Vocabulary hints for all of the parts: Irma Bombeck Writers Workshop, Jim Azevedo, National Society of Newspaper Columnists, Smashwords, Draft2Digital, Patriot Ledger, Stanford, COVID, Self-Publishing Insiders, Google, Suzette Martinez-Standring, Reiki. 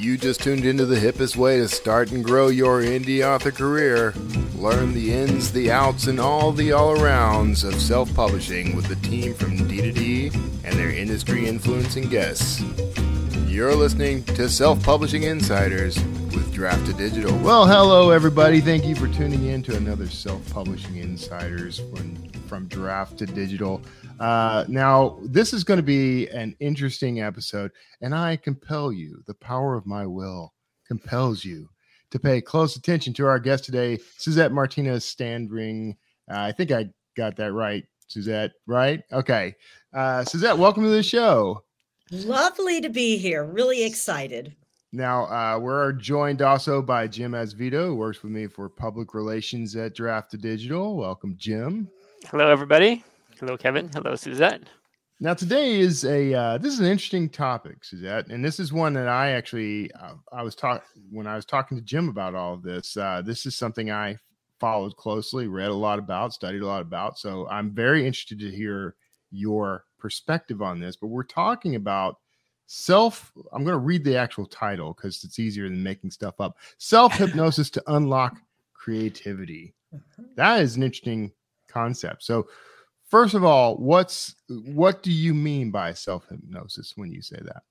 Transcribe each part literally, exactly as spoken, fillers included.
You just tuned into the hippest way to start and grow your indie author career. Learn the ins, the outs, and all the all-arounds of self-publishing with the team from D to D and their industry-influencing guests. You're listening to Self-Publishing Insiders with Draft to Digital. Well, hello, everybody. Thank you for tuning in to another Self-Publishing Insiders from, from Draft to Digital. Uh, now, this is going to be an interesting episode, and I compel you, the power of my will compels you to pay close attention to our guest today, Suzette Martinez-Standring. Uh, I think I got that right, Suzette, right? Okay. Uh, Suzette, welcome to the show. Lovely to be here. Really excited. Now, uh, we're joined also by Jim Azevedo, who works with me for public relations at Draft to Digital. Welcome, Jim. Hello, everybody. Hello, Kevin. Hello, Suzette. Now, today is a uh, this is an interesting topic, Suzette, and this is one that I actually uh, I was talking when I was talking to Jim about all of this. Uh, this is something I followed closely, read a lot about, studied a lot about. So I'm very interested to hear your perspective on this. But we're talking about self. I'm going to read the actual title because it's easier than making stuff up. Self-hypnosis to unlock creativity. That is an interesting concept. So. First of all, what's what do you mean by self-hypnosis when you say that?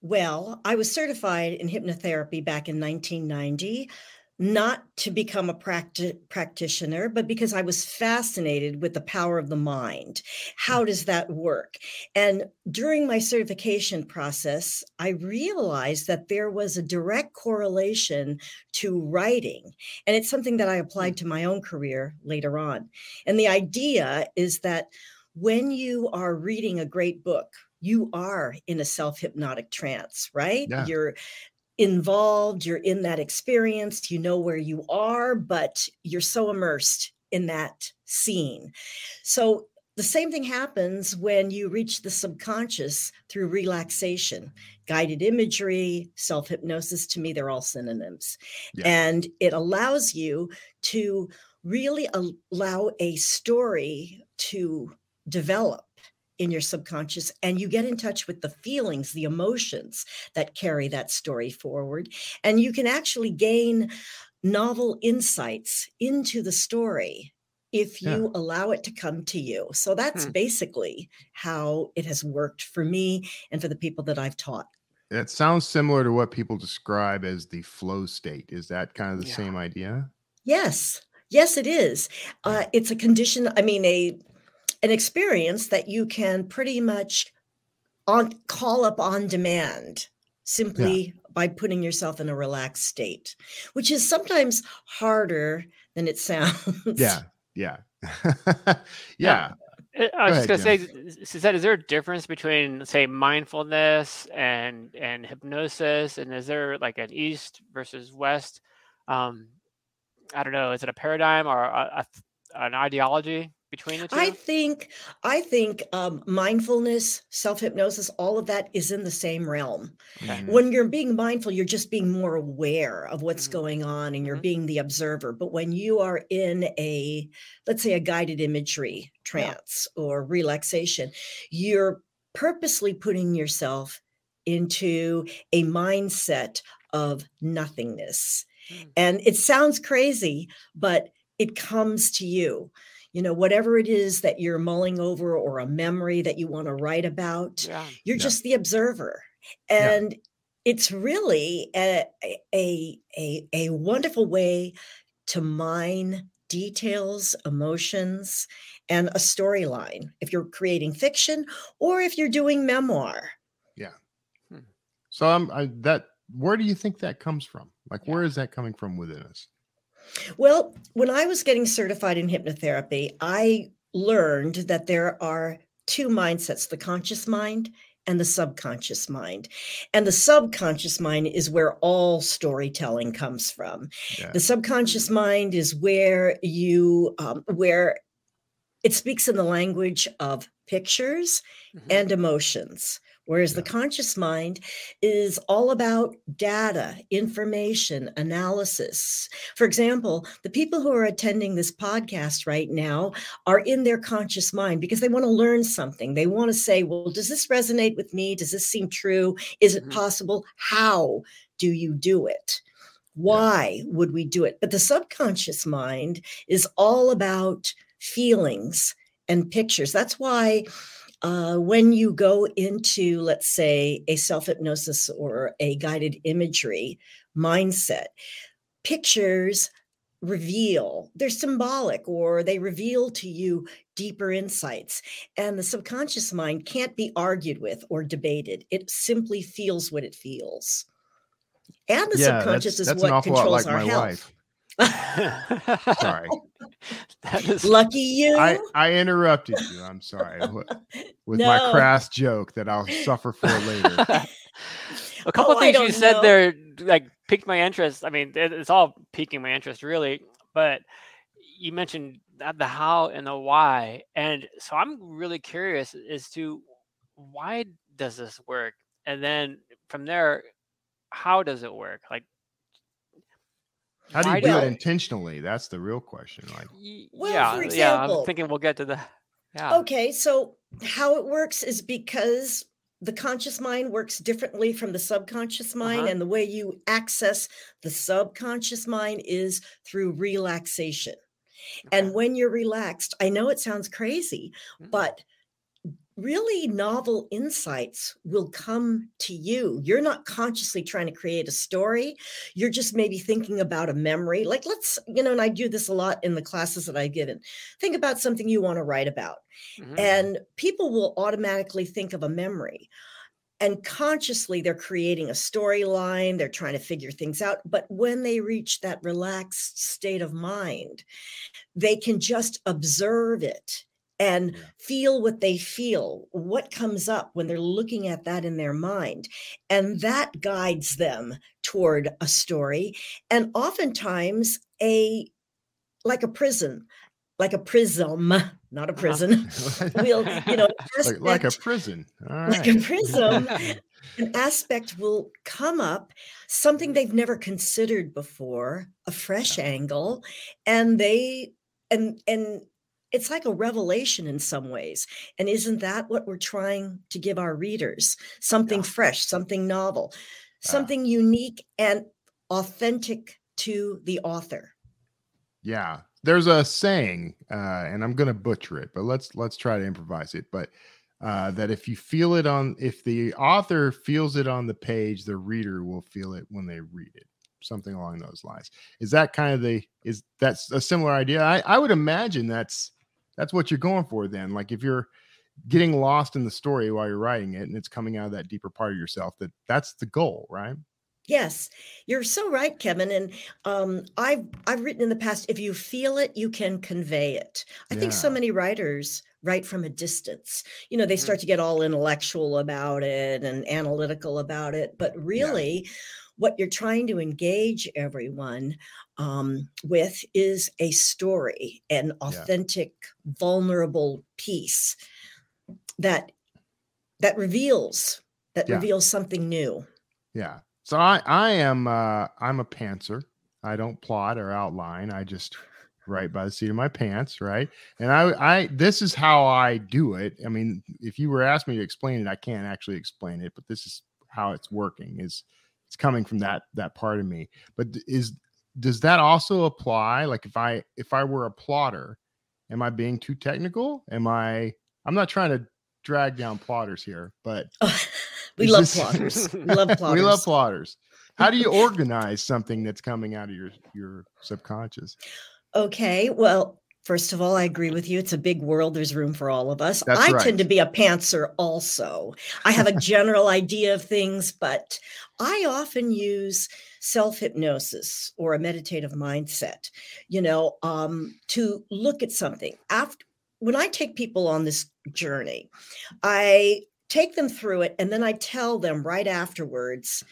Well, I was certified in hypnotherapy back in nineteen ninety, not to become a practi- practitioner, but because I was fascinated with the power of the mind. How does that work? And during my certification process, I realized that there was a direct correlation to writing. And it's something that I applied to my own career later on. And the idea is that when you are reading a great book, you are in a self-hypnotic trance, right? Yeah. You're involved, you're in that experience, you know where you are, but you're so immersed in that scene. So the same thing happens when you reach the subconscious through relaxation, guided imagery, self-hypnosis. To me, they're all synonyms. Yeah. And it allows you to really allow a story to develop in your subconscious, and you get in touch with the feelings, the emotions that carry that story forward. And you can actually gain novel insights into the story if you yeah. allow it to come to you. So that's hmm. basically how it has worked for me and for the people that I've taught. That sounds similar to what people describe as the flow state. Is that kind of the yeah. same idea? Yes. Yes, it is. Uh, it's a condition. I mean, a an experience that you can pretty much on, call up on demand simply yeah. by putting yourself in a relaxed state, which is sometimes harder than it sounds. Yeah. Yeah. yeah. Uh, I was Go just going to say, Suzette, is there a difference between, say, mindfulness and, and hypnosis? And is there like an East versus West? Um, I don't know. Is it a paradigm or a, a, an ideology between the two? I think, I think um, mindfulness, self-hypnosis, all of that is in the same realm. Okay. When you're being mindful, you're just being more aware of what's mm-hmm. going on, and you're mm-hmm. being the observer. But when you are in a, let's say, a guided imagery trance yeah. or relaxation, you're purposely putting yourself into a mindset of nothingness. Mm-hmm. And it sounds crazy, but it comes to you. You know, whatever it is that you're mulling over or a memory that you want to write about, yeah. you're yeah. just the observer. And yeah. it's really a, a, a, a wonderful way to mine details, emotions, and a storyline if you're creating fiction or if you're doing memoir. Yeah. Hmm. So I'm, I, that, where do you think that comes from? Like, yeah. where is that coming from within us? Well, when I was getting certified in hypnotherapy, I learned that there are two mindsets, the conscious mind and the subconscious mind. And the subconscious mind is where all storytelling comes from. Yeah. The subconscious mind is where you, um, where it speaks in the language of pictures mm-hmm. and emotions. Whereas yeah. the conscious mind is all about data, information, analysis. For example, the people who are attending this podcast right now are in their conscious mind because they want to learn something. They want to say, well, does this resonate with me? Does this seem true? Is it mm-hmm. possible? How do you do it? Why would we do it? But the subconscious mind is all about feelings and pictures. That's why uh, when you go into, let's say, a self-hypnosis or a guided imagery mindset, pictures reveal, they're symbolic, or they reveal to you deeper insights. And the subconscious mind can't be argued with or debated. It simply feels what it feels. And the yeah, subconscious that's, that's is what controls like our health. Sorry. That is, Lucky you. I, I interrupted you. I'm sorry. With no. my crass joke that I'll suffer for later. A couple oh, of things you said know. there like piqued my interest. I mean, it's all piquing my interest really. But you mentioned the how and the why. And so I'm really curious as to why does this work? And then from there, how does it work? Like, how do you do it intentionally? That's the real question. Like, well, yeah, for example, yeah, I'm thinking we'll get to the. Yeah. Okay, so how it works is because the conscious mind works differently from the subconscious mind, uh-huh. and the way you access the subconscious mind is through relaxation. Okay. And when you're relaxed, I know it sounds crazy, mm-hmm. but really novel insights will come to you. You're not consciously trying to create a story. You're just maybe thinking about a memory. Like let's, you know, and I do this a lot in the classes that I've given. Think about something you want to write about. Mm-hmm. And people will automatically think of a memory. And consciously they're creating a storyline. They're trying to figure things out. But when they reach that relaxed state of mind, they can just observe it and feel what they feel, what comes up when they're looking at that in their mind. And that guides them toward a story. And oftentimes a, like a prism, like a prism, not a prison, uh-huh. will, you know, aspect, like, like a prison, all right. like a prism, an aspect will come up, something they've never considered before, a fresh angle. And they, and, and, it's like a revelation in some ways. And isn't that what we're trying to give our readers? Something yeah. fresh, something novel, something uh, unique and authentic to the author. Yeah. There's a saying, uh, and I'm going to butcher it, but let's, let's try to improvise it. But uh, that if you feel it on, if the author feels it on the page, the reader will feel it when they read it. Something along those lines. Is that kind of the, is that's a similar idea? I, I would imagine that's, That's what you're going for then. Like if you're getting lost in the story while you're writing it and it's coming out of that deeper part of yourself, that that's the goal, right? Yes, you're so right, Kevin. And um, I've, I've written in the past, if you feel it, you can convey it. I yeah. think so many writers write from a distance. You know, they start to get all intellectual about it and analytical about it, but really yeah. what you're trying to engage everyone um, with is a story, an authentic, yeah. vulnerable piece that that reveals that yeah. reveals something new. Yeah. So I I am uh, I'm a pantser. I don't plot or outline. I just write by the seat of my pants, right? And I I this is how I do it. I mean, if you were asked me to explain it, I can't actually explain it, but this is how it's working. Is It's coming from that that part of me. But is does that also apply? Like if I if I were a plotter, am I being too technical? Am I? I'm not trying to drag down plotters here, but oh, we love this... plotters. We love plotters. We love plotters. How do you organize something that's coming out of your your subconscious? Okay, well. First of all, I agree with you. It's a big world. There's room for all of us. That's I right. tend to be a pantser also. I have a general idea of things, but I often use self-hypnosis or a meditative mindset, you know, um, to look at something. After, when I take people on this journey, I take them through it and then I tell them right afterwards,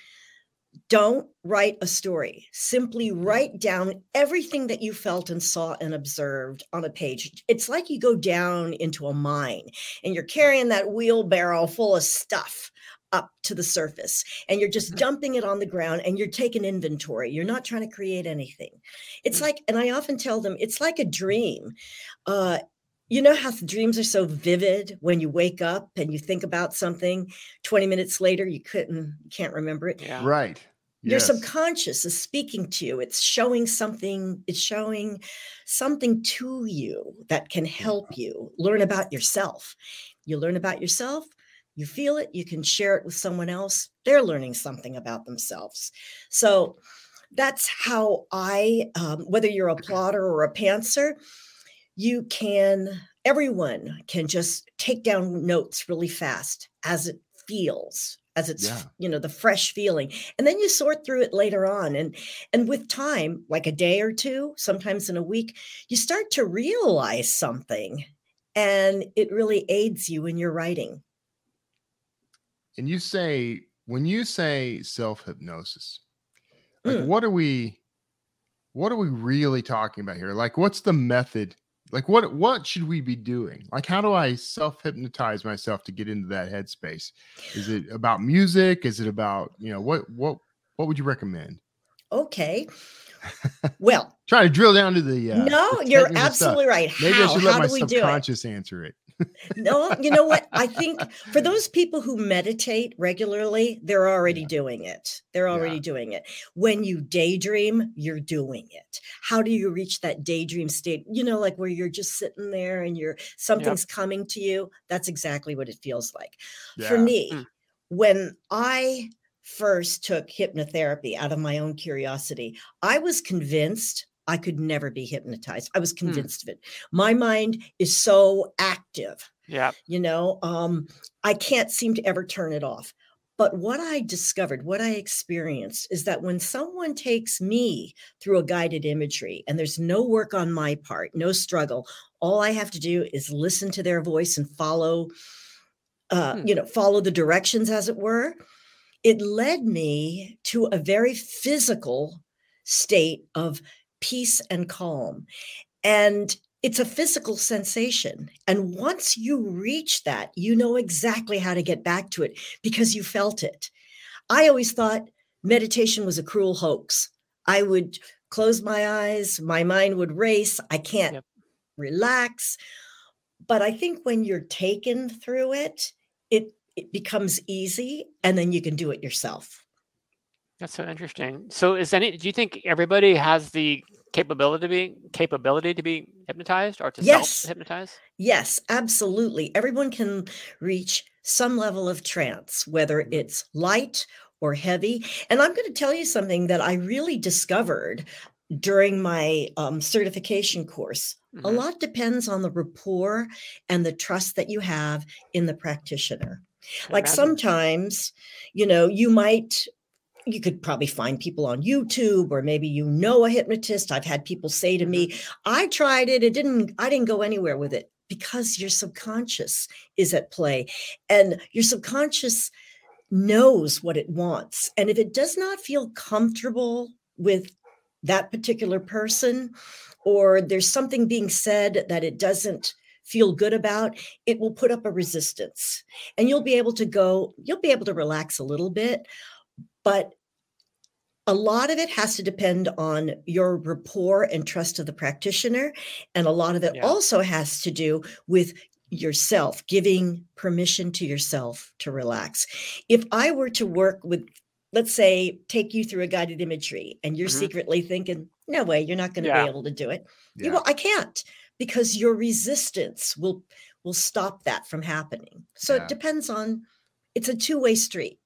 Don't write a story. Simply write down everything that you felt and saw and observed on a page. It's like you go down into a mine and you're carrying that wheelbarrow full of stuff up to the surface, and you're just dumping it on the ground and you're taking inventory. You're not trying to create anything. It's like, and I often tell them, it's like a dream. Uh, you know how dreams are so vivid when you wake up and you think about something, twenty minutes later, you couldn't, you can't remember it. Yeah. Right. Your yes. subconscious is speaking to you. It's showing something, it's showing something to you that can help you learn about yourself. You learn about yourself, you feel it, you can share it with someone else. They're learning something about themselves. So that's how I, um, whether you're a plotter or a pantser, you can, everyone can just take down notes really fast as it feels. As it's, yeah. you know, the fresh feeling. And then you sort through it later on. And, and with time, like a day or two, sometimes in a week, you start to realize something, and it really aids you in your writing. And you say, when you say self-hypnosis, like mm. what are we, what are we really talking about here? Like, what's the method? Like, what, what should we be doing? Like, how do I self-hypnotize myself to get into that headspace? Is it about music? Is it about, you know, what, what, what would you recommend? Okay. Well, try to drill down to the, uh, no, the you're absolutely stuff. Right. Maybe how, I should let how my do we subconscious do it? Answer it. No, you know what? I think for those people who meditate regularly, they're already yeah. doing it. They're already yeah. doing it. When you daydream, you're doing it. How do you reach that daydream state? You know, like where you're just sitting there and you're something's yeah. coming to you. That's exactly what it feels like. Yeah. For me, mm. when I first took hypnotherapy out of my own curiosity, I was convinced I could never be hypnotized. I was convinced hmm. of it. My mind is so active. Yeah. You know, um, I can't seem to ever turn it off. But what I discovered, what I experienced is that when someone takes me through a guided imagery and there's no work on my part, no struggle, all I have to do is listen to their voice and follow, uh, hmm. you know, follow the directions, as it were. It led me to a very physical state of peace and calm. And it's a physical sensation. And once you reach that, you know exactly how to get back to it because you felt it. I always thought meditation was a cruel hoax. I would close my eyes, my mind would race, I can't yep. relax. But I think when you're taken through it, it, it becomes easy, and then you can do it yourself. That's so interesting. So is any, do you think everybody has the capability to be capability to be hypnotized or to yes. self-hypnotize? Yes, absolutely. Everyone can reach some level of trance, whether it's light or heavy. And I'm going to tell you something that I really discovered during my um, certification course. Mm-hmm. A lot depends on the rapport and the trust that you have in the practitioner. Like sometimes, you know, you might you could probably find people on YouTube, or maybe you know a hypnotist. I've had people say to me, I tried it. It didn't, I didn't go anywhere with it, because your subconscious is at play, and your subconscious knows what it wants. And if it does not feel comfortable with that particular person, or there's something being said that it doesn't feel good about, it will put up a resistance, and you'll be able to go, you'll be able to relax a little bit. But a lot of it has to depend on your rapport and trust of the practitioner. And a lot of it yeah. also has to do with yourself, giving permission to yourself to relax. If I were to work with, let's say, take you through a guided imagery, and you're mm-hmm. secretly thinking, no way, you're not going to yeah. be able to do it. Yeah. You will, I can't, because your resistance will, will stop that from happening. So yeah. it depends on, it's a two-way street.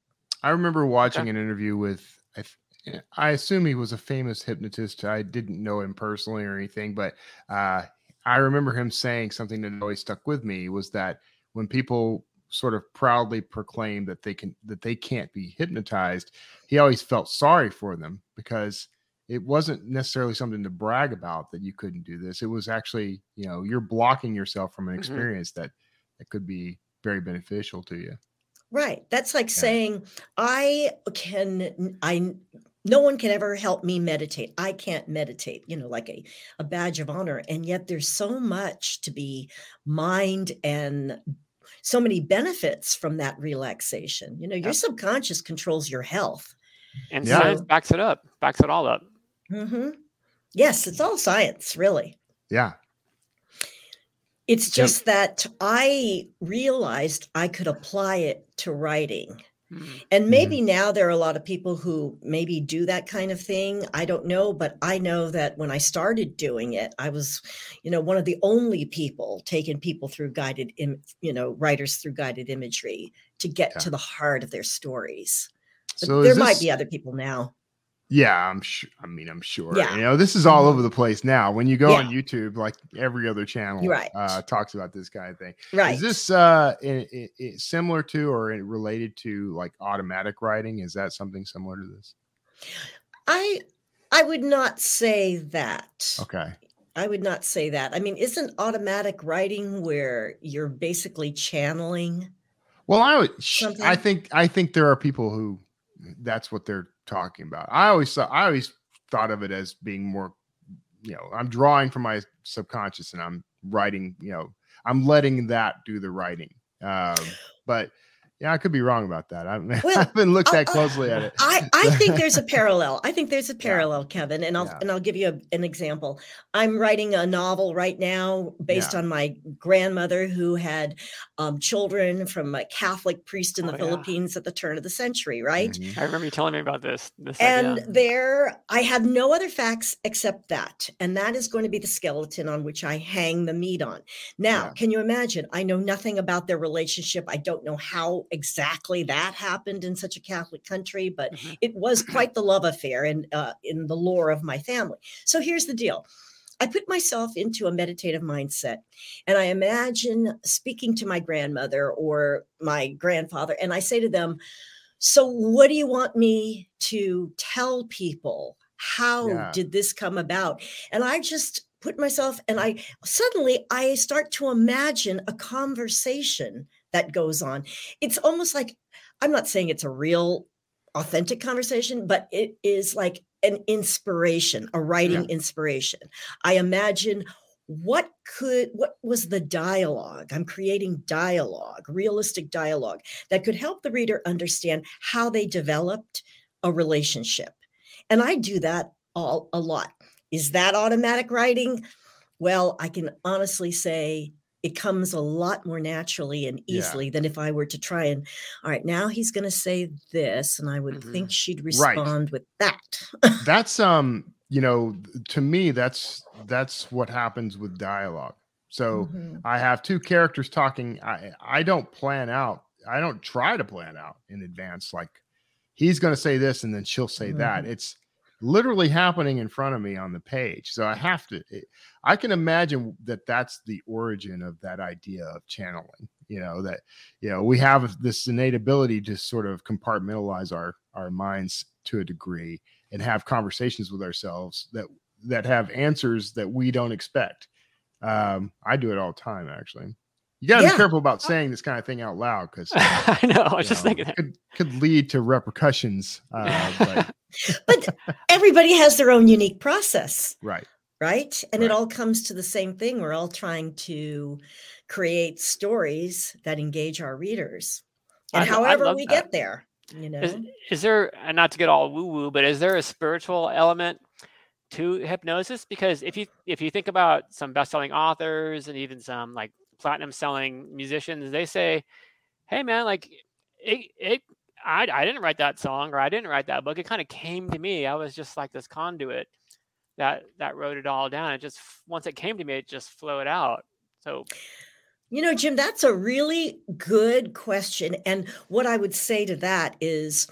I remember watching an interview with, I, th- I assume he was a famous hypnotist. I didn't know him personally or anything, but uh, I remember him saying something that always stuck with me, was that when people sort of proudly proclaim that they can, that they can't be hypnotized, he always felt sorry for them, because it wasn't necessarily something to brag about that you couldn't do this. It was actually, you know, you're blocking yourself from an experience mm-hmm. that, that could be very beneficial to you. Right. That's like yeah. saying I can, I, no one can ever help me meditate. I can't meditate, you know, like a, a badge of honor. And yet there's so much to be mined and so many benefits from that relaxation. You know, your yeah. subconscious controls your health. And yeah. science backs it up, backs it all up. Mm-hmm. Yes. It's all science, really. Yeah. It's just that I realized I could apply it to writing. And maybe mm-hmm. now there are a lot of people who maybe do that kind of thing. I don't know, but I know that when I started doing it, I was, you know, one of the only people taking people through guided, im- you know, writers through guided imagery to get yeah. to the heart of their stories. But so there this... might be other people now. Yeah, I'm sure. I mean, I'm sure. Yeah. You know, this is all over the place now. When you go yeah. on YouTube, like every other channel right. uh, talks about this kind of thing. Right. Is this uh, it, it, it similar to or related to like automatic writing? Is that something similar to this? I I would not say that. Okay. I would not say that. I mean, isn't automatic writing where you're basically channeling? Well, I would. Something? I think I think there are people who that's what they're talking about. I always saw, I always thought of it as being more, you know, I'm drawing from my subconscious and I'm writing, you know, I'm letting that do the writing. Um, but yeah, I could be wrong about that. I haven't, well, I haven't looked that uh, closely at it. I, I think there's a parallel. I think there's a parallel, yeah. Kevin, and I'll, yeah. and I'll give you a, an example. I'm writing a novel right now based yeah. on my grandmother who had um, children from a Catholic priest in the oh, Philippines yeah. at the turn of the century, right? Mm-hmm. I remember you telling me about this. this and idea. There, I have no other facts except that. And that is going to be the skeleton on which I hang the meat on. Now, yeah. can you imagine? I know nothing about their relationship. I don't know how exactly that happened in such a Catholic country, but mm-hmm. it was quite the love affair in, uh, in the lore of my family. So here's the deal. I put myself into a meditative mindset and I imagine speaking to my grandmother or my grandfather. And I say to them, so what do you want me to tell people? How yeah. did this come about? And I just put myself and I suddenly I start to imagine a conversation that goes on. It's almost like, I'm not saying it's a real authentic conversation, but it is like an inspiration, a writing yeah. inspiration. I imagine what could, what was the dialogue? I'm creating dialogue, realistic dialogue that could help the reader understand how they developed a relationship. And I do that all a lot. Is that automatic writing? Well, I can honestly say it comes a lot more naturally and easily yeah. than if I were to try and, all right, now he's going to say this. And I would mm-hmm. think she'd respond right. with that. That's, um, you know, to me, that's, that's what happens with dialogue. So mm-hmm. I have two characters talking. I, I don't plan out. I don't try to plan out in advance. Like he's going to say this and then she'll say mm-hmm. that. It's literally happening in front of me on the page. So I have to, it, I can imagine that that's the origin of that idea of channeling, you know, that, you know, we have this innate ability to sort of compartmentalize our, our minds to a degree and have conversations with ourselves that, that have answers that we don't expect. Um, I do it all the time, actually. You gotta yeah. be careful about saying this kind of thing out loud. Cause uh, I know, I was just know, thinking that could, could lead to repercussions, uh, but but everybody has their own unique process. Right. Right. And right. it all comes to the same thing. We're all trying to create stories that engage our readers. And I, however I we that. get there, you know, is, is there, and not to get all woo woo, but is there a spiritual element to hypnosis? Because if you, if you think about some best-selling authors and even some like platinum selling musicians, they say, hey man, like it, it, I, I didn't write that song or I didn't write that book. It kind of came to me. I was just like this conduit that, that wrote it all down. It just, once it came to me, it just flowed out. So, you know, Jim, that's a really good question. And what I would say to that is,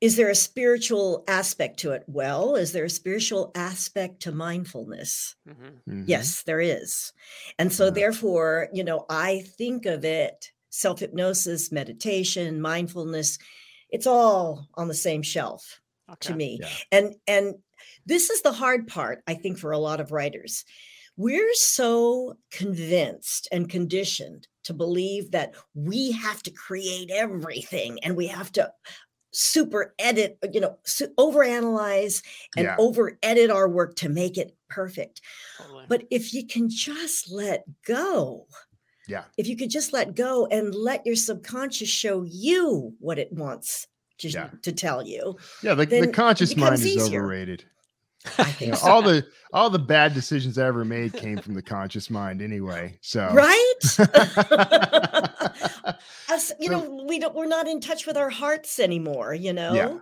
is there a spiritual aspect to it? Well, is there a spiritual aspect to mindfulness? Mm-hmm. Mm-hmm. Yes, there is. And so yeah. therefore, you know, I think of it, self-hypnosis, meditation, mindfulness, it's all on the same shelf okay. to me. Yeah. And, and this is the hard part, I think, for a lot of writers. We're so convinced and conditioned to believe that we have to create everything and we have to super edit, you know, overanalyze and yeah. over edit our work to make it perfect. Totally. But if you can just let go, yeah, if you could just let go and let your subconscious show you what it wants to, yeah. to tell you. Yeah, the, the conscious mind is easier. Overrated. I think you know, so. all the all the bad decisions I ever made came from the conscious mind anyway. So right, Us, you so, know, we don't, we're not in touch with our hearts anymore. You know, yeah,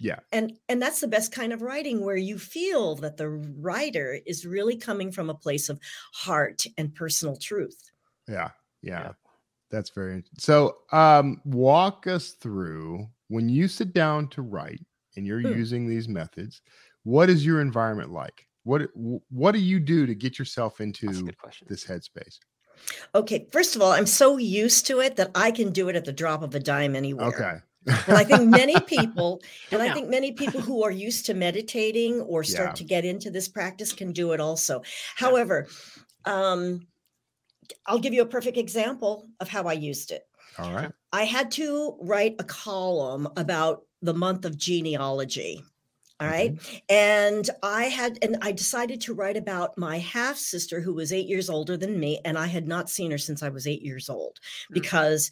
yeah, and and that's the best kind of writing, where you feel that the writer is really coming from a place of heart and personal truth. Yeah, yeah, yeah. That's very so. Um, walk us through when you sit down to write and you're hmm. using these methods. What is your environment like? What what do you do to get yourself into this headspace? Okay, first of all, I'm so used to it that I can do it at the drop of a dime anywhere. Okay. Well, I think many people, and yeah. I think many people who are used to meditating or start yeah. to get into this practice can do it also. However, um, I'll give you a perfect example of how I used it. All right. I had to write a column about the month of genealogy. All right. Mm-hmm. And I had, and I decided to write about my half sister who was eight years older than me. And I had not seen her since I was eight years old because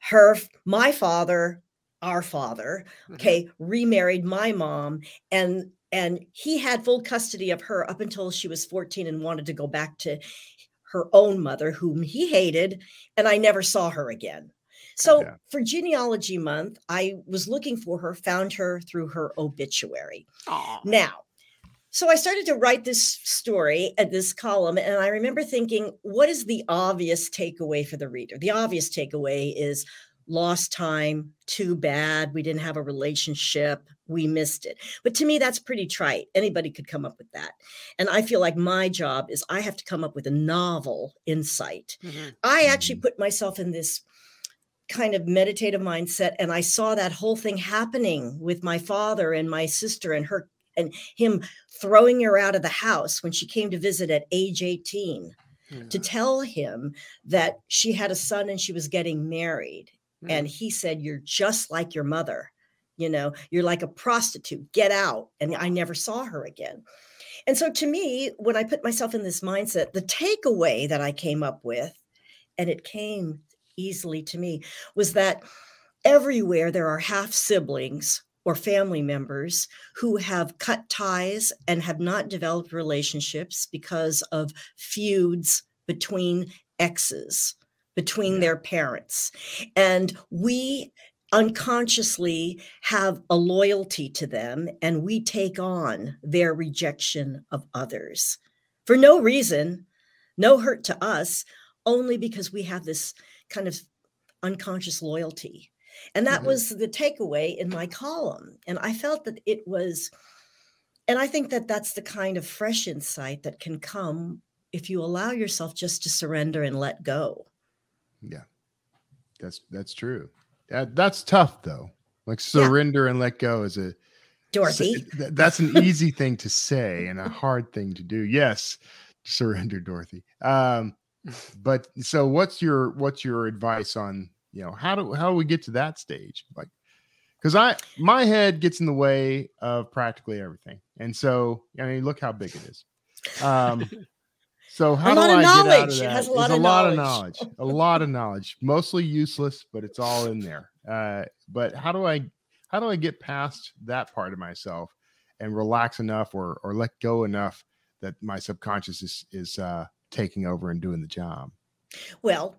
her, my father, our father, okay, mm-hmm. remarried my mom, and, and he had full custody of her up until she was fourteen and wanted to go back to her own mother, whom he hated. And I never saw her again. So yeah. for Genealogy Month, I was looking for her, found her through her obituary. Aww. Now, so I started to write this story at this column, and I remember thinking, what is the obvious takeaway for the reader? The obvious takeaway is lost time, too bad, we didn't have a relationship, we missed it. But to me, that's pretty trite. Anybody could come up with that. And I feel like my job is I have to come up with a novel insight. Mm-hmm. I actually put myself in this kind of meditative mindset. And I saw that whole thing happening with my father and my sister and her and him throwing her out of the house when she came to visit at age eighteen yeah. to tell him that she had a son and she was getting married. Mm. And he said, you're just like your mother, you know, you're like a prostitute, get out. And I never saw her again. And so to me, when I put myself in this mindset, the takeaway that I came up with, and it came easily to me, was that everywhere there are half siblings or family members who have cut ties and have not developed relationships because of feuds between exes, between their parents. And we unconsciously have a loyalty to them, and we take on their rejection of others for no reason, no hurt to us, only because we have this kind of unconscious loyalty. And that mm-hmm. was the takeaway in my column. And I felt that it was, and I think that that's the kind of fresh insight that can come if you allow yourself just to surrender and let go. Yeah, that's, that's true. That, that's tough though. Like surrender yeah. and let go is a, Dorothy. That's an easy thing to say and a hard thing to do. Yes. Surrender, Dorothy. Um, But so what's your, what's your advice on, you know, how do, how do we get to that stage? Like, cause I, my head gets in the way of practically everything. And so, I mean, look how big it is. Um, so how do I get out of that? It has a lot of knowledge, a lot of knowledge, mostly useless, but it's all in there. Uh, but how do I, how do I get past that part of myself and relax enough or, or let go enough that my subconscious is, is, uh, taking over and doing the job? Well,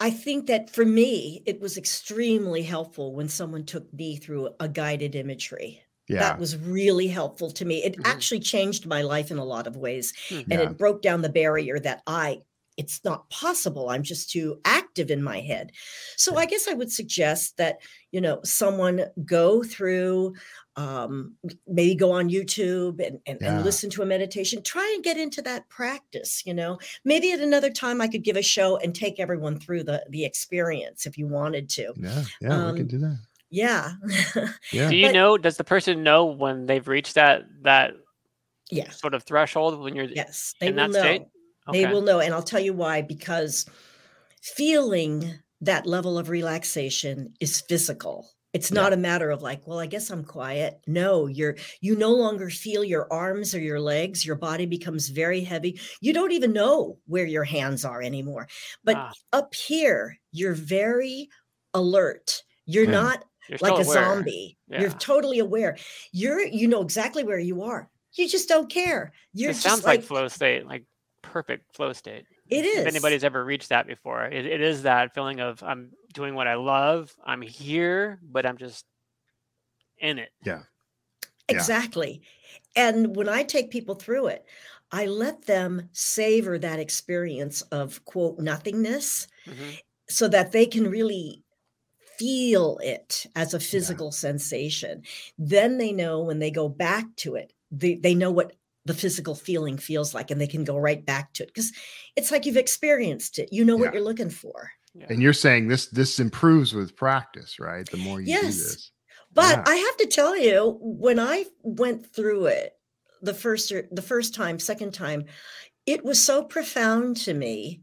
I think that for me, it was extremely helpful when someone took me through a guided imagery. Yeah. That was really helpful to me. It mm-hmm. actually changed my life in a lot of ways. And yeah. it broke down the barrier that I, it's not possible. I'm just too active in my head. So yeah. I guess I would suggest that, you know, someone go through Um, maybe go on YouTube and, and, yeah. and listen to a meditation, try and get into that practice, you know, maybe at another time I could give a show and take everyone through the, the experience if you wanted to. Yeah, yeah, um, we can do that. Yeah. yeah. Do you but, know, does the person know when they've reached that, that yeah. sort of threshold when you're yes, they in will that know. state? Okay. They will know. And I'll tell you why, because feeling that level of relaxation is physical. It's not yeah. a matter of like, well, I guess I'm quiet. No, you're, you no longer feel your arms or your legs. Your body becomes very heavy. You don't even know where your hands are anymore. But ah. up here, you're very alert. You're mm. not you're like a aware. zombie. Yeah. You're totally aware. You're, you know exactly where you are. You just don't care. You're it just sounds like, like flow state, like perfect flow state. It is. If anybody's ever reached that before, it, it is that feeling of I'm doing what I love. I'm here, but I'm just in it. Yeah. Exactly. Yeah. And when I take people through it, I let them savor that experience of, quote, nothingness mm-hmm. so that they can really feel it as a physical yeah. sensation. Then they know when they go back to it, they, they know what the physical feeling feels like, and they can go right back to it because it's like you've experienced it. You know yeah. what you're looking for. Yeah. And you're saying this, this improves with practice, right? The more you yes. do this. But yeah. I have to tell you, when I went through it the first, the first time, second time, it was so profound to me,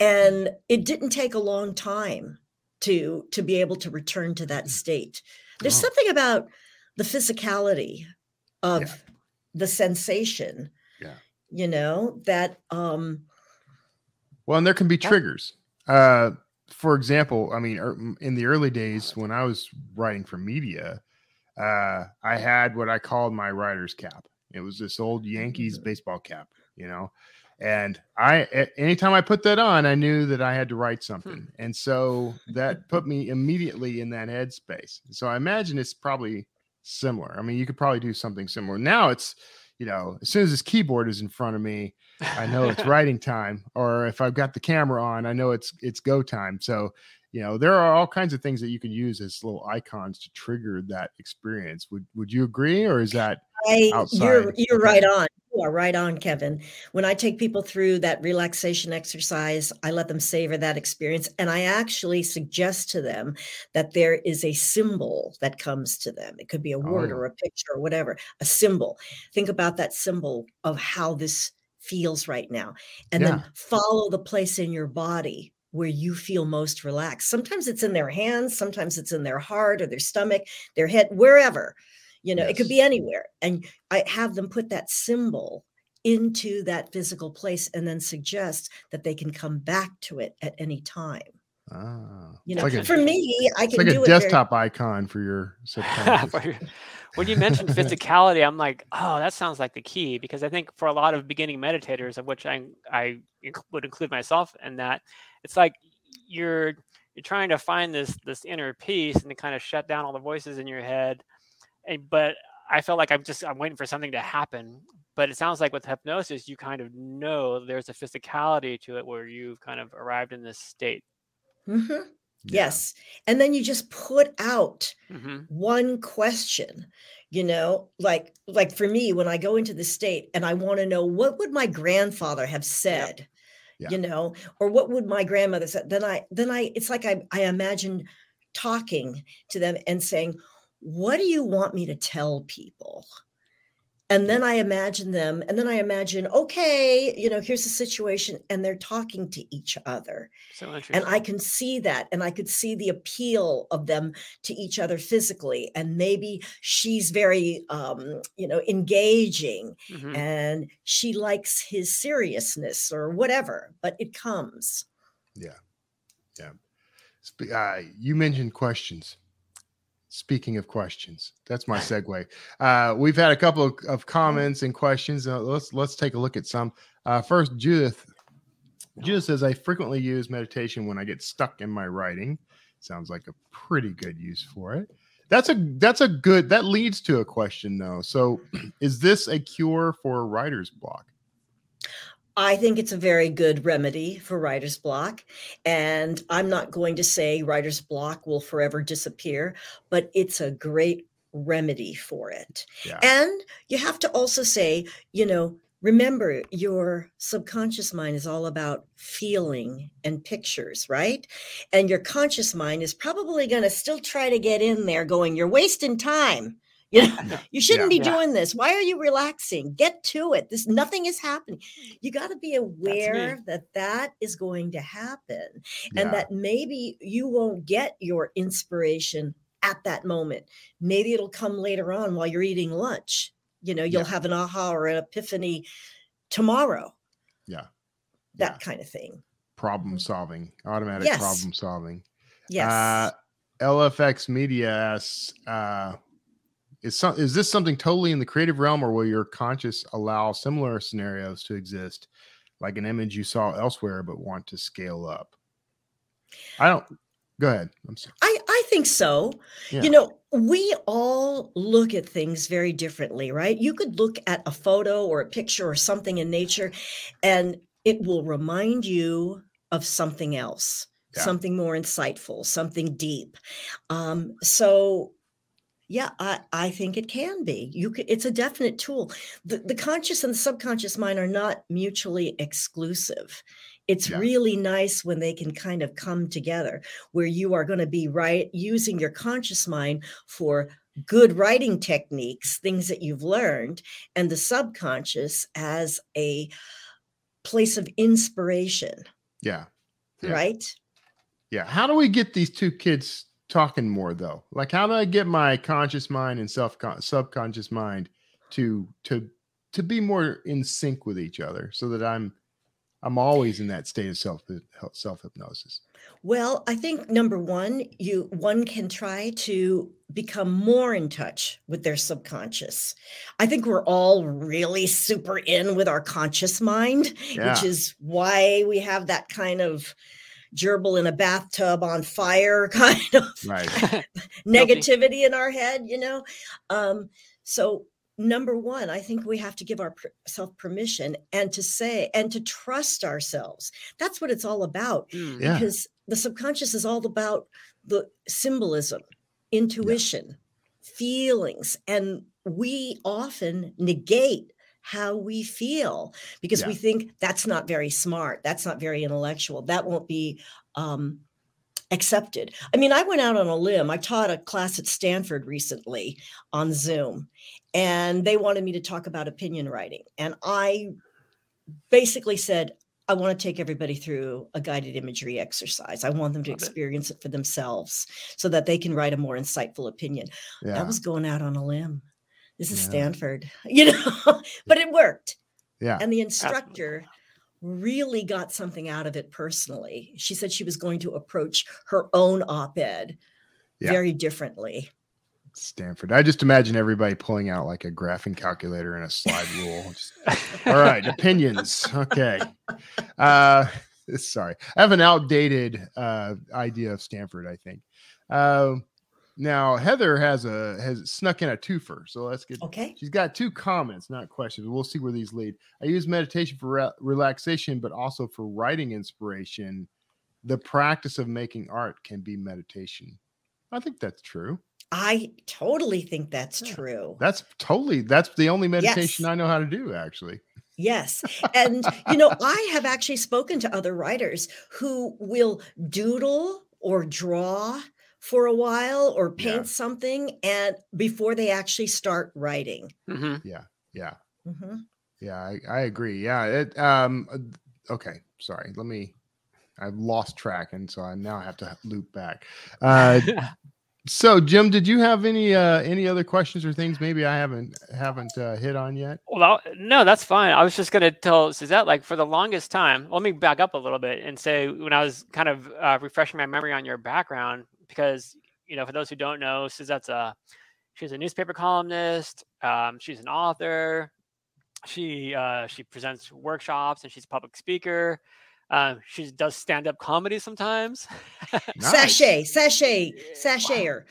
and it didn't take a long time to, to be able to return to that state. There's oh. something about the physicality of yeah. the sensation, yeah, you know, that, um, well, and there can be that- triggers. Uh, for example, I mean, in the early days when I was writing for media, uh, I had what I called my writer's cap. It was this old Yankees mm-hmm. baseball cap, you know, and I, at any time I put that on, I knew that I had to write something. Hmm. And so that put me immediately in that headspace. So I imagine it's probably similar. I mean, you could probably do something similar. Now it's, you know, as soon as this keyboard is in front of me, I know it's writing time, or if I've got the camera on, I know it's, it's go time. So, you know, there are all kinds of things that you can use as little icons to trigger that experience. Would, would you agree? Or is that I, outside? You're, you're right on. You are right on, Kevin. When I take people through that relaxation exercise, I let them savor that experience. And I actually suggest to them that there is a symbol that comes to them. It could be a word oh. or a picture or whatever, a symbol. Think about that symbol of how this feels right now. And yeah. then follow the place in your body where you feel most relaxed. Sometimes it's in their hands. Sometimes it's in their heart or their stomach, their head, wherever. You know, yes. it could be anywhere. And I have them put that symbol into that physical place and then suggest that they can come back to it at any time. Ah, you know, like a, for me, I can like do a it desktop very... icon for your subconscious. When you mentioned physicality, I'm like, oh, that sounds like the key, because I think for a lot of beginning meditators, of which I I would include myself in that, it's like you're you're trying to find this this inner peace and to kind of shut down all the voices in your head. But I felt like I'm just, I'm waiting for something to happen. But it sounds like with hypnosis, you kind of know there's a physicality to it where you've kind of arrived in this state. Mm-hmm. Yeah. Yes. And then you just put out mm-hmm. one question, you know, like, like for me, when I go into the state and I want to know, what would my grandfather have said, yeah. Yeah. you know, or what would my grandmother say? Then I, then I, it's like, I, I imagine talking to them and saying, what do you want me to tell people? And then I imagine them, and then I imagine, okay, you know, here's the situation, and they're talking to each other. So interesting. And I can see that, and I could see the appeal of them to each other physically. And maybe she's very, um, you know, engaging, mm-hmm. and she likes his seriousness or whatever, but it comes. Yeah, yeah. Uh, you mentioned questions. Speaking of questions, that's my segue. Uh, we've had a couple of, of comments and questions. Uh, let's let's take a look at some. Uh, first, Judith. Judith says, I frequently use meditation when I get stuck in my writing. Sounds like a pretty good use for it. That's a that's a good, that leads to a question though. So is this a cure for writer's block? I think it's a very good remedy for writer's block. And I'm not going to say writer's block will forever disappear, but it's a great remedy for it. Yeah. And you have to also say, you know, remember your subconscious mind is all about feeling and pictures, right? And your conscious mind is probably going to still try to get in there going, you're wasting time. You know, yeah. you shouldn't yeah. be yeah. doing this. Why are you relaxing? Get to it. This nothing is happening. You got to be aware that that is going to happen, yeah. and that maybe you won't get your inspiration at that moment. Maybe it'll come later on while you're eating lunch. You know, you'll yeah. have an aha or an epiphany tomorrow. Yeah. That yeah. kind of thing. Problem solving, automatic yes. problem solving. Yes. Uh, L F X Media asks, uh, is, some, is this something totally in the creative realm, or will your conscious allow similar scenarios to exist, like an image you saw elsewhere but want to scale up? I don't. Go ahead. I'm sorry. I, I think so. Yeah. You know, we all look at things very differently, right? You could look at a photo or a picture or something in nature, and it will remind you of something else, yeah. something more insightful, something deep. Um, so, yeah, I, I think it can be. You can, it's a definite tool. The, the conscious and the subconscious mind are not mutually exclusive. It's yeah. really nice when they can kind of come together, where you are going to be right using your conscious mind for good writing techniques, things that you've learned, and the subconscious as a place of inspiration. Yeah. yeah. Right? Yeah. How do we get these two kids talking more, though? Like, how do I get my conscious mind and self subconscious mind to to to be more in sync with each other, so that I'm I'm always in that state of self self hypnosis? Well, I think number one, you one can try to become more in touch with their subconscious. I think we're all really super in with our conscious mind, yeah. which is why we have that kind of gerbil in a bathtub on fire kind of right. negativity in our head, you know? Um, so number one, I think we have to give ourselves permission and to say, and to trust ourselves. That's what it's all about, mm, yeah. because the subconscious is all about the symbolism, intuition, yeah. feelings. And we often negate how we feel because yeah. we think that's not very smart. That's not very intellectual. That won't be, um, accepted. I mean, I went out on a limb. I taught a class at Stanford recently on Zoom, and they wanted me to talk about opinion writing. And I basically said, I want to take everybody through a guided imagery exercise. I want them to Love experience it. it for themselves so that they can write a more insightful opinion. Yeah. I was going out on a limb. This is yeah. Stanford, you know, but it worked. Yeah. And the instructor Absolutely. really got something out of it personally. She said she was going to approach her own op-ed yeah. very differently. Stanford. I just imagine everybody pulling out like a graphing calculator and a slide rule. All right. Opinions. Okay. Uh, sorry. I have an outdated uh, idea of Stanford, I think. Uh, now Heather has a, has snuck in a twofer. So let's get, okay. She's got two comments, not questions. We'll see where these lead. I use meditation for re- relaxation, but also for writing inspiration. The practice of making art can be meditation. I think that's true. I totally think that's yeah. true. That's totally, that's the only meditation yes. I know how to do, actually. Yes. And, you know, I have actually spoken to other writers who will doodle or draw for a while or paint yeah. something and before they actually start writing. Mm-hmm. Yeah. Yeah. Mm-hmm. Yeah. I, I agree. Yeah. It, um, okay. Sorry. Let me, I've lost track. And so I now have to loop back. Uh, So, Jim, did you have any uh, any other questions or things maybe I haven't haven't uh, hit on yet? Well, no, that's fine. I was just going to tell Suzette, like, for the longest time, let me back up a little bit and say, when I was kind of uh, refreshing my memory on your background, because, you know, for those who don't know, Suzette's a she's a newspaper columnist. Um, she's an author. She uh, she presents workshops and she's a public speaker. Uh, she does stand-up comedy sometimes. Nice. Sashay, sashay, sashayer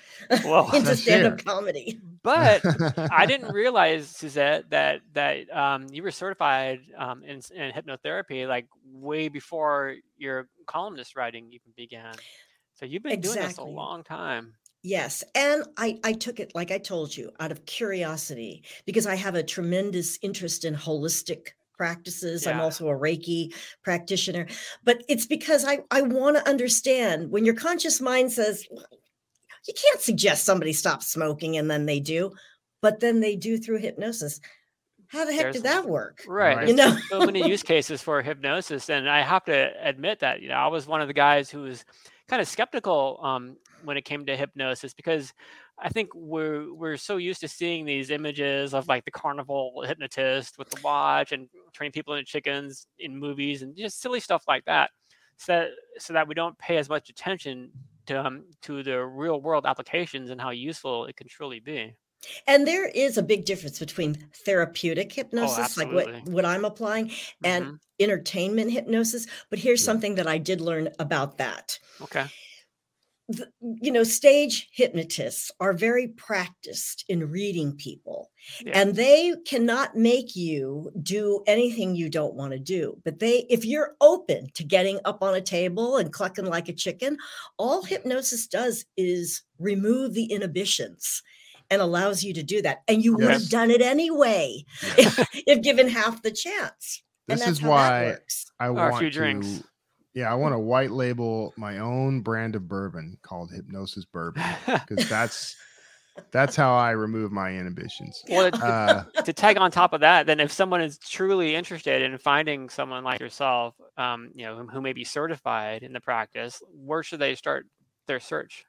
wow. into stand-up comedy. But I didn't realize, Suzette, that that um, you were certified um, in, in hypnotherapy like way before your columnist writing even began. So you've been exactly. doing this a long time. Yes. And I, I took it, like I told you, out of curiosity, because I have a tremendous interest in holistic practices. Yeah. I'm also a Reiki practitioner, but it's because I, I want to understand when your conscious mind says, you can't suggest somebody stop smoking and then they do. but then they do through hypnosis. How the heck There's, did that work? Right. You know, so many use cases for hypnosis. And I have to admit that, you know, I was one of the guys who was kind of skeptical um, when it came to hypnosis, because I think we're, we're so used to seeing these images of like the carnival hypnotist with the watch and turning people into chickens in movies and just silly stuff like that. So that, so that we don't pay as much attention to, um, to the real world applications and how useful it can truly be. And there is a big difference between therapeutic hypnosis, oh, like what, what I'm applying, and mm-hmm. entertainment hypnosis. But here's something that I did learn about that. Okay. The, you know, stage hypnotists are very practiced in reading people, yeah. and they cannot make you do anything you don't want to do. But they, if you're open to getting up on a table and clucking like a chicken, all hypnosis does is remove the inhibitions and allows you to do that. And you yes. would have done it anyway if, if given half the chance. This and that's is how why that works. I want a few to, drinks. Yeah, I want to white label my own brand of bourbon called Hypnosis Bourbon, because that's that's how I remove my inhibitions. Well, uh, to tag on top of that, then if someone is truly interested in finding someone like yourself, um, you know, who, who may be certified in the practice, where should they start their search?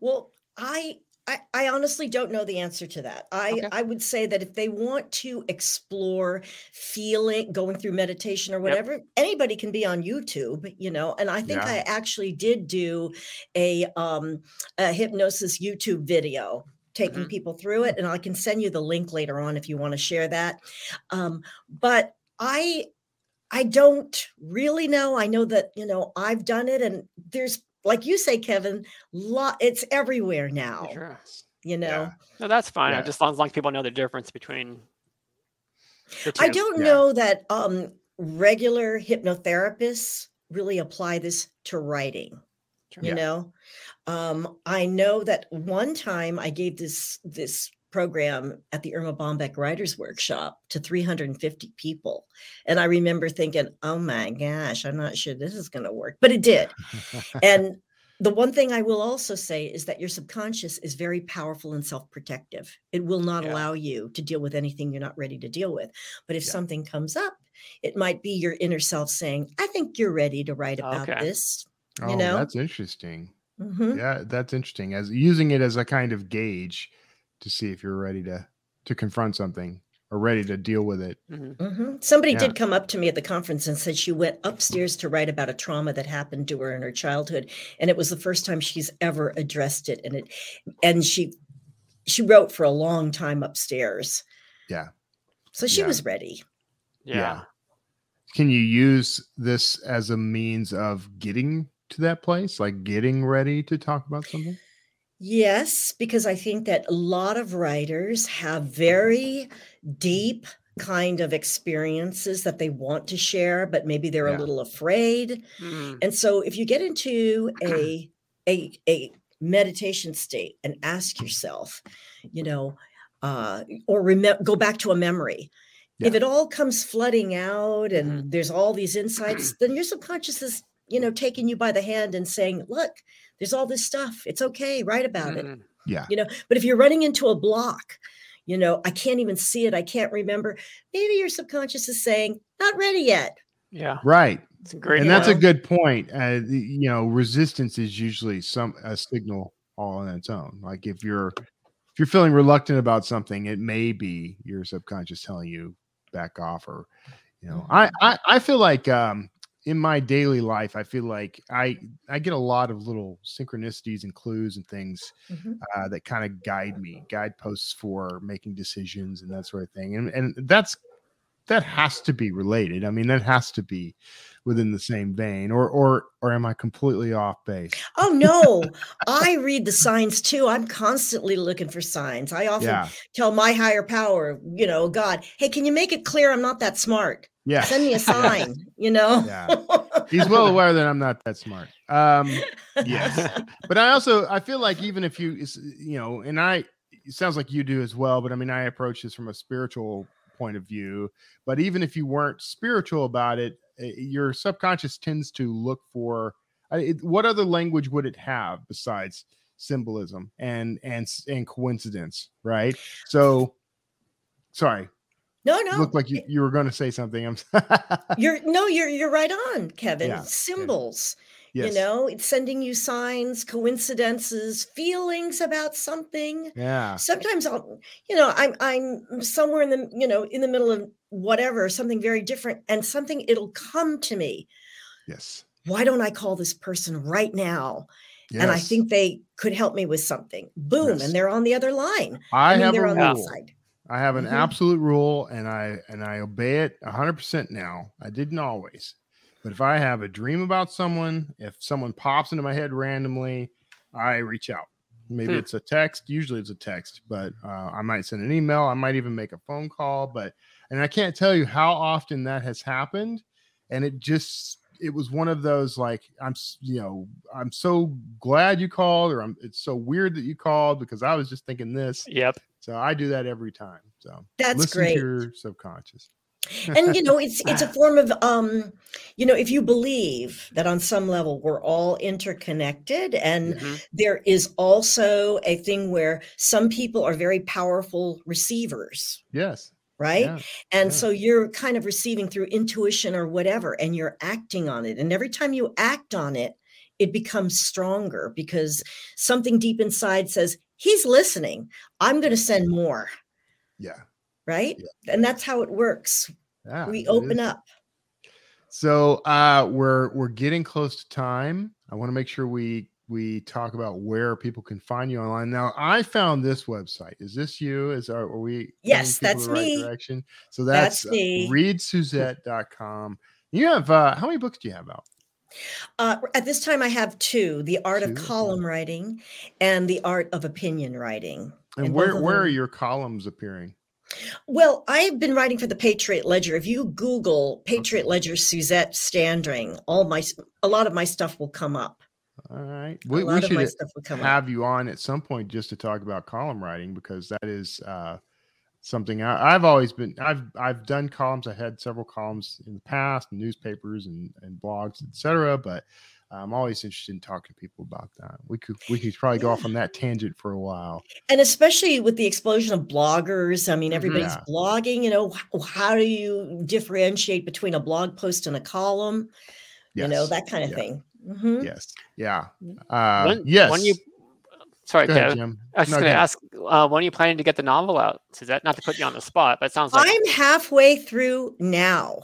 Well, I. I, I honestly don't know the answer to that. I, okay. I would say that if they want to explore feeling, going through meditation or whatever, yep. anybody can be on YouTube, you know, and I think yeah. I actually did do a, um, a hypnosis YouTube video taking mm-hmm. people through it. And I can send you the link later on if you want to share that. Um, but I, I don't really know. I know that, you know, I've done it, and there's, like you say, Kevin, lo- it's everywhere now, sure. you know? Yeah. No, that's fine. Yeah. Just as long as, long as people know the difference between the two. I don't yeah. know that um, regular hypnotherapists really apply this to writing, sure. you yeah. know? Um, I know that one time I gave this this program at the Irma Bombeck Writers Workshop to three hundred fifty people. And I remember thinking, oh my gosh, I'm not sure this is going to work, but it did. And the one thing I will also say is that your subconscious is very powerful and self-protective. It will not yeah. allow you to deal with anything you're not ready to deal with. But if yeah. something comes up, it might be your inner self saying, I think you're ready to write about okay. this. Oh, you know? That's interesting. Mm-hmm. Yeah, that's interesting. As using it as a kind of gauge to see if you're ready to, to confront something or ready to deal with it. Mm-hmm. Mm-hmm. Somebody yeah. did come up to me at the conference and said she went upstairs to write about a trauma that happened to her in her childhood. And it was the first time she's ever addressed it. And it, and she, she wrote for a long time upstairs. Yeah. So she yeah. was ready. Yeah. yeah. Can you use this as a means of getting to that place? Like getting ready to talk about something? Yes, because I think that a lot of writers have very deep kind of experiences that they want to share, but maybe they're yeah. a little afraid. Mm. And so if you get into a, a, a meditation state and ask yourself, you know, uh, or rem- go back to a memory, yeah. if it all comes flooding out and mm. there's all these insights, then your subconscious is, you know, taking you by the hand and saying, look, there's all this stuff. It's okay. Write about mm-hmm. it. Yeah. You know, but if you're running into a block, you know, I can't even see it. I can't remember. Maybe your subconscious is saying, not ready yet. Yeah. Right. It's great. And that's know? a good point. Uh, you know, resistance is usually some a signal all on its own. Like if you're, if you're feeling reluctant about something, it may be your subconscious telling you back off, or, you know, I, I, I feel like, um, in my daily life, I feel like I, I get a lot of little synchronicities and clues and things mm-hmm. uh, that kind of guide me, guideposts for making decisions and that sort of thing. And and that's that has to be related. I mean, that has to be within the same vein, or or or am I completely off base? Oh no, I read the signs too. I'm constantly looking for signs. I often yeah. tell my higher power, you know, God, hey, can you make it clear I'm not that smart? Yeah. Send me a sign, yeah. you know? Yeah. He's well aware that I'm not that smart. Um, yes. But I also, I feel like even if you, you know, and I, it sounds like you do as well, but I mean, I approach this from a spiritual point of view, but even if you weren't spiritual about it, your subconscious tends to look for, what other language would it have besides symbolism and and and coincidence, right? So, sorry. No, no. It looked like you, you were going to say something. I'm You're no, you're you're right on, Kevin. Yeah. Symbols. Yes. You know, it's sending you signs, coincidences, feelings about something. Yeah. Sometimes I'll, you know, I'm I'm somewhere in the, you know, in the middle of whatever, something very different, and something, it'll come to me. Yes. Why don't I call this person right now? Yes. And I think they could help me with something. Boom. Yes. And they're on the other line. I, I mean, they're on the outside. I have an mm-hmm. absolute rule, and I and I obey it one hundred percent now. I didn't always. But if I have a dream about someone, if someone pops into my head randomly, I reach out. Maybe hmm. it's a text. Usually it's a text, but uh, I might send an email. I might even make a phone call. But and I can't tell you how often that has happened. And it just it was one of those, like, I'm, you know, I'm so glad you called, or I'm, it's so weird that you called because I was just thinking this. Yep. So I do that every time. So that's listen great. To your subconscious. And, you know, it's it's a form of, um, you know, if you believe that on some level we're all interconnected, and mm-hmm. there is also a thing where some people are very powerful receivers. Yes. Right. Yeah. And yeah. so you're kind of receiving through intuition or whatever, and you're acting on it. And every time you act on it, it becomes stronger because something deep inside says, he's listening. I'm going to send more. Yeah. Right. Yeah. And that's how it works. Yeah, we open up. So uh, we're we're getting close to time. I want to make sure we we talk about where people can find you online. Now, I found this website. Is this you? Is our, are we? Yes, that's me. Right direction? So that's, that's me. Uh, read suzette dot com. You have uh, how many books do you have out? Uh, at this time, I have two: the art two? of column writing and the art of opinion writing. And, and where where them- are your columns appearing? Well, I've been writing for the Patriot Ledger. If you Google Patriot Ledger Suzette Standring, all my a lot of my stuff will come up. All right, we, we should have up. you on at some point just to talk about column writing, because that is uh, something I, I've always been. I've I've done columns. I had several columns in the past, newspapers and, and blogs, et cetera. But I'm always interested in talking to people about that. We could we could probably go off on that tangent for a while. And especially with the explosion of bloggers. I mean, everybody's yeah. blogging, you know, how do you differentiate between a blog post and a column? Yes. You know, that kind of yeah. thing. Mm-hmm. Yes. Yeah. Uh, when, yes. When you, sorry, go ahead, Jim. I was no, just going to ask, uh, when are you planning to get the novel out? Is that not to put you on the spot, but it sounds like... I'm halfway through now.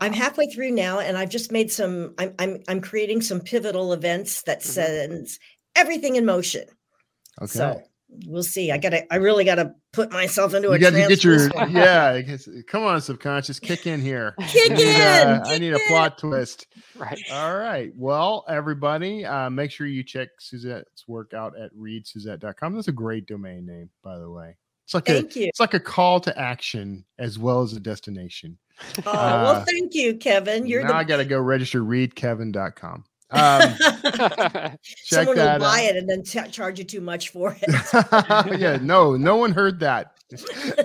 I'm halfway through now, and I've just made some, I'm I'm, I'm creating some pivotal events that mm-hmm. sends everything in motion. Okay. So we'll see. I gotta, I really gotta put myself into you a gotta trans- get your, yeah, come on, subconscious, kick in here. Kick in! Uh, kick I need in. a plot twist. Right. All right. Well, everybody, uh, make sure you check Suzette's work out at read suzette dot com. That's a great domain name, by the way. It's like thank a, you. It's like a call to action as well as a destination. Oh, uh, well, thank you, Kevin. You're now the... I got to go register read kevin dot com. Um, Someone will buy out. it and then t- charge you too much for it. yeah, no, no one heard that.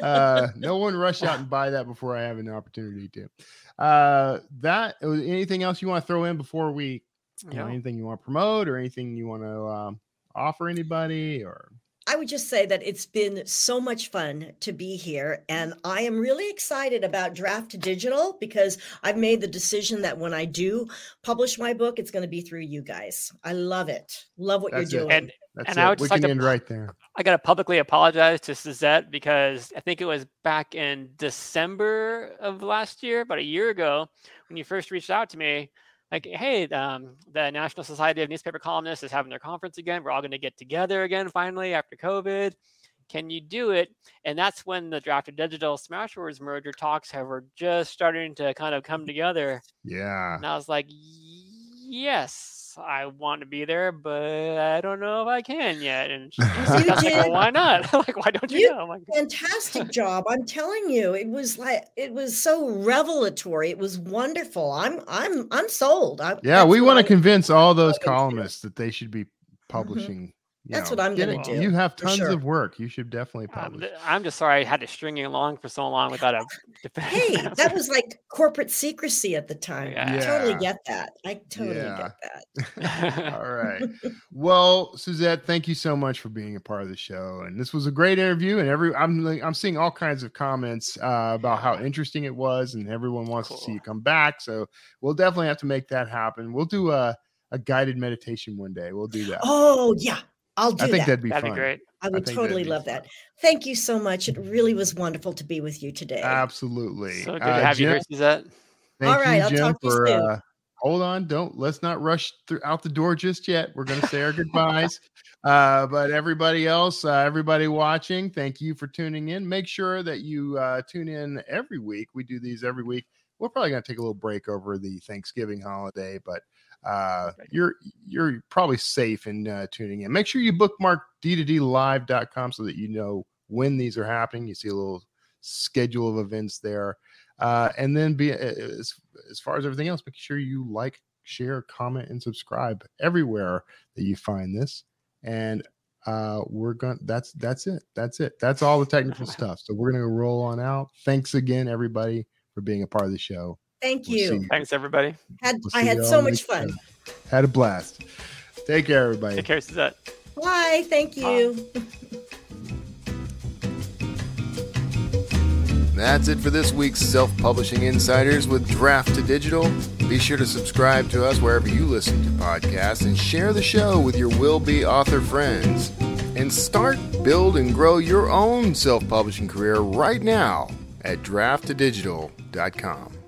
Uh, no one rush out and buy that before I have an opportunity to. Uh, that anything else you want to throw in before we, you no. know, anything you want to promote or anything you want to um, offer anybody or. I would just say that it's been so much fun to be here, and I am really excited about Draft to Digital because I've made the decision that when I do publish my book, it's going to be through you guys. I love it. Love what That's you're it. doing. And, That's and it. I would just we like can to, end right there. I got to publicly apologize to Suzette because I think it was back in December of last year, about a year ago, when you first reached out to me. Like, hey, um, the National Society of Newspaper Columnists is having their conference again. We're all going to get together again, finally, after COVID. Can you do it? And that's when the Draft to Digital Smashwords merger talks have, were just starting to kind of come together. Yeah. And I was like, yes, I want to be there, but I don't know if I can yet. And she was like, well, why not? Like, why don't you, you know? Like, fantastic job. I'm telling you, it was like, it was so revelatory. It was wonderful. I'm, I'm, I'm sold. I, yeah. We want to convince all those columnists that they should be publishing That's know, what I'm going to do. You have tons sure. of work. You should definitely publish. I'm, I'm just sorry I had to string you along for so long without a defense. Hey, answer. That was like corporate secrecy at the time. Yeah. I totally get that. I totally yeah. get that. All right. Well, Suzette, thank you so much for being a part of the show. And this was a great interview. And every I'm I'm seeing all kinds of comments uh, about how interesting it was, and everyone wants cool. to see you come back. So we'll definitely have to make that happen. We'll do a, a guided meditation one day. We'll do that. Oh, yeah. I'll do I think that. That'd be that'd fun. Be great. I would I totally love fun. That. Thank you so much. It really was wonderful to be with you today. Absolutely. So good uh, to have Jim, you here, Suzette. Thank All right, you, I'll Jim, talk to for, you soon. Uh, hold on. Don't let's not rush through, out the door just yet. We're going to say our goodbyes. Uh, but everybody else, uh, everybody watching, thank you for tuning in. Make sure that you uh, tune in every week. We do these every week. We're probably going to take a little break over the Thanksgiving holiday, but uh, you're you're probably safe in uh, tuning in. Make sure you bookmark D two D live dot com so that you know when these are happening. You see a little schedule of events there, uh, and then be as as far as everything else, make sure you like, share, comment, and subscribe everywhere that you find this. And uh, we're going. That's that's it. That's it. That's all the technical stuff. So we're going to roll on out. Thanks again, everybody, for being a part of the show. Thank you. We'll you. Thanks, everybody. Had, we'll I had so much fun. Time. Had a blast. Take care, everybody. Take care, Suzette. Bye. Thank you. Bye. That's it for this week's Self-Publishing Insiders with Draft to Digital. Be sure to subscribe to us wherever you listen to podcasts and share the show with your will-be author friends. And start, build, and grow your own self-publishing career right now at draft to digital dot com.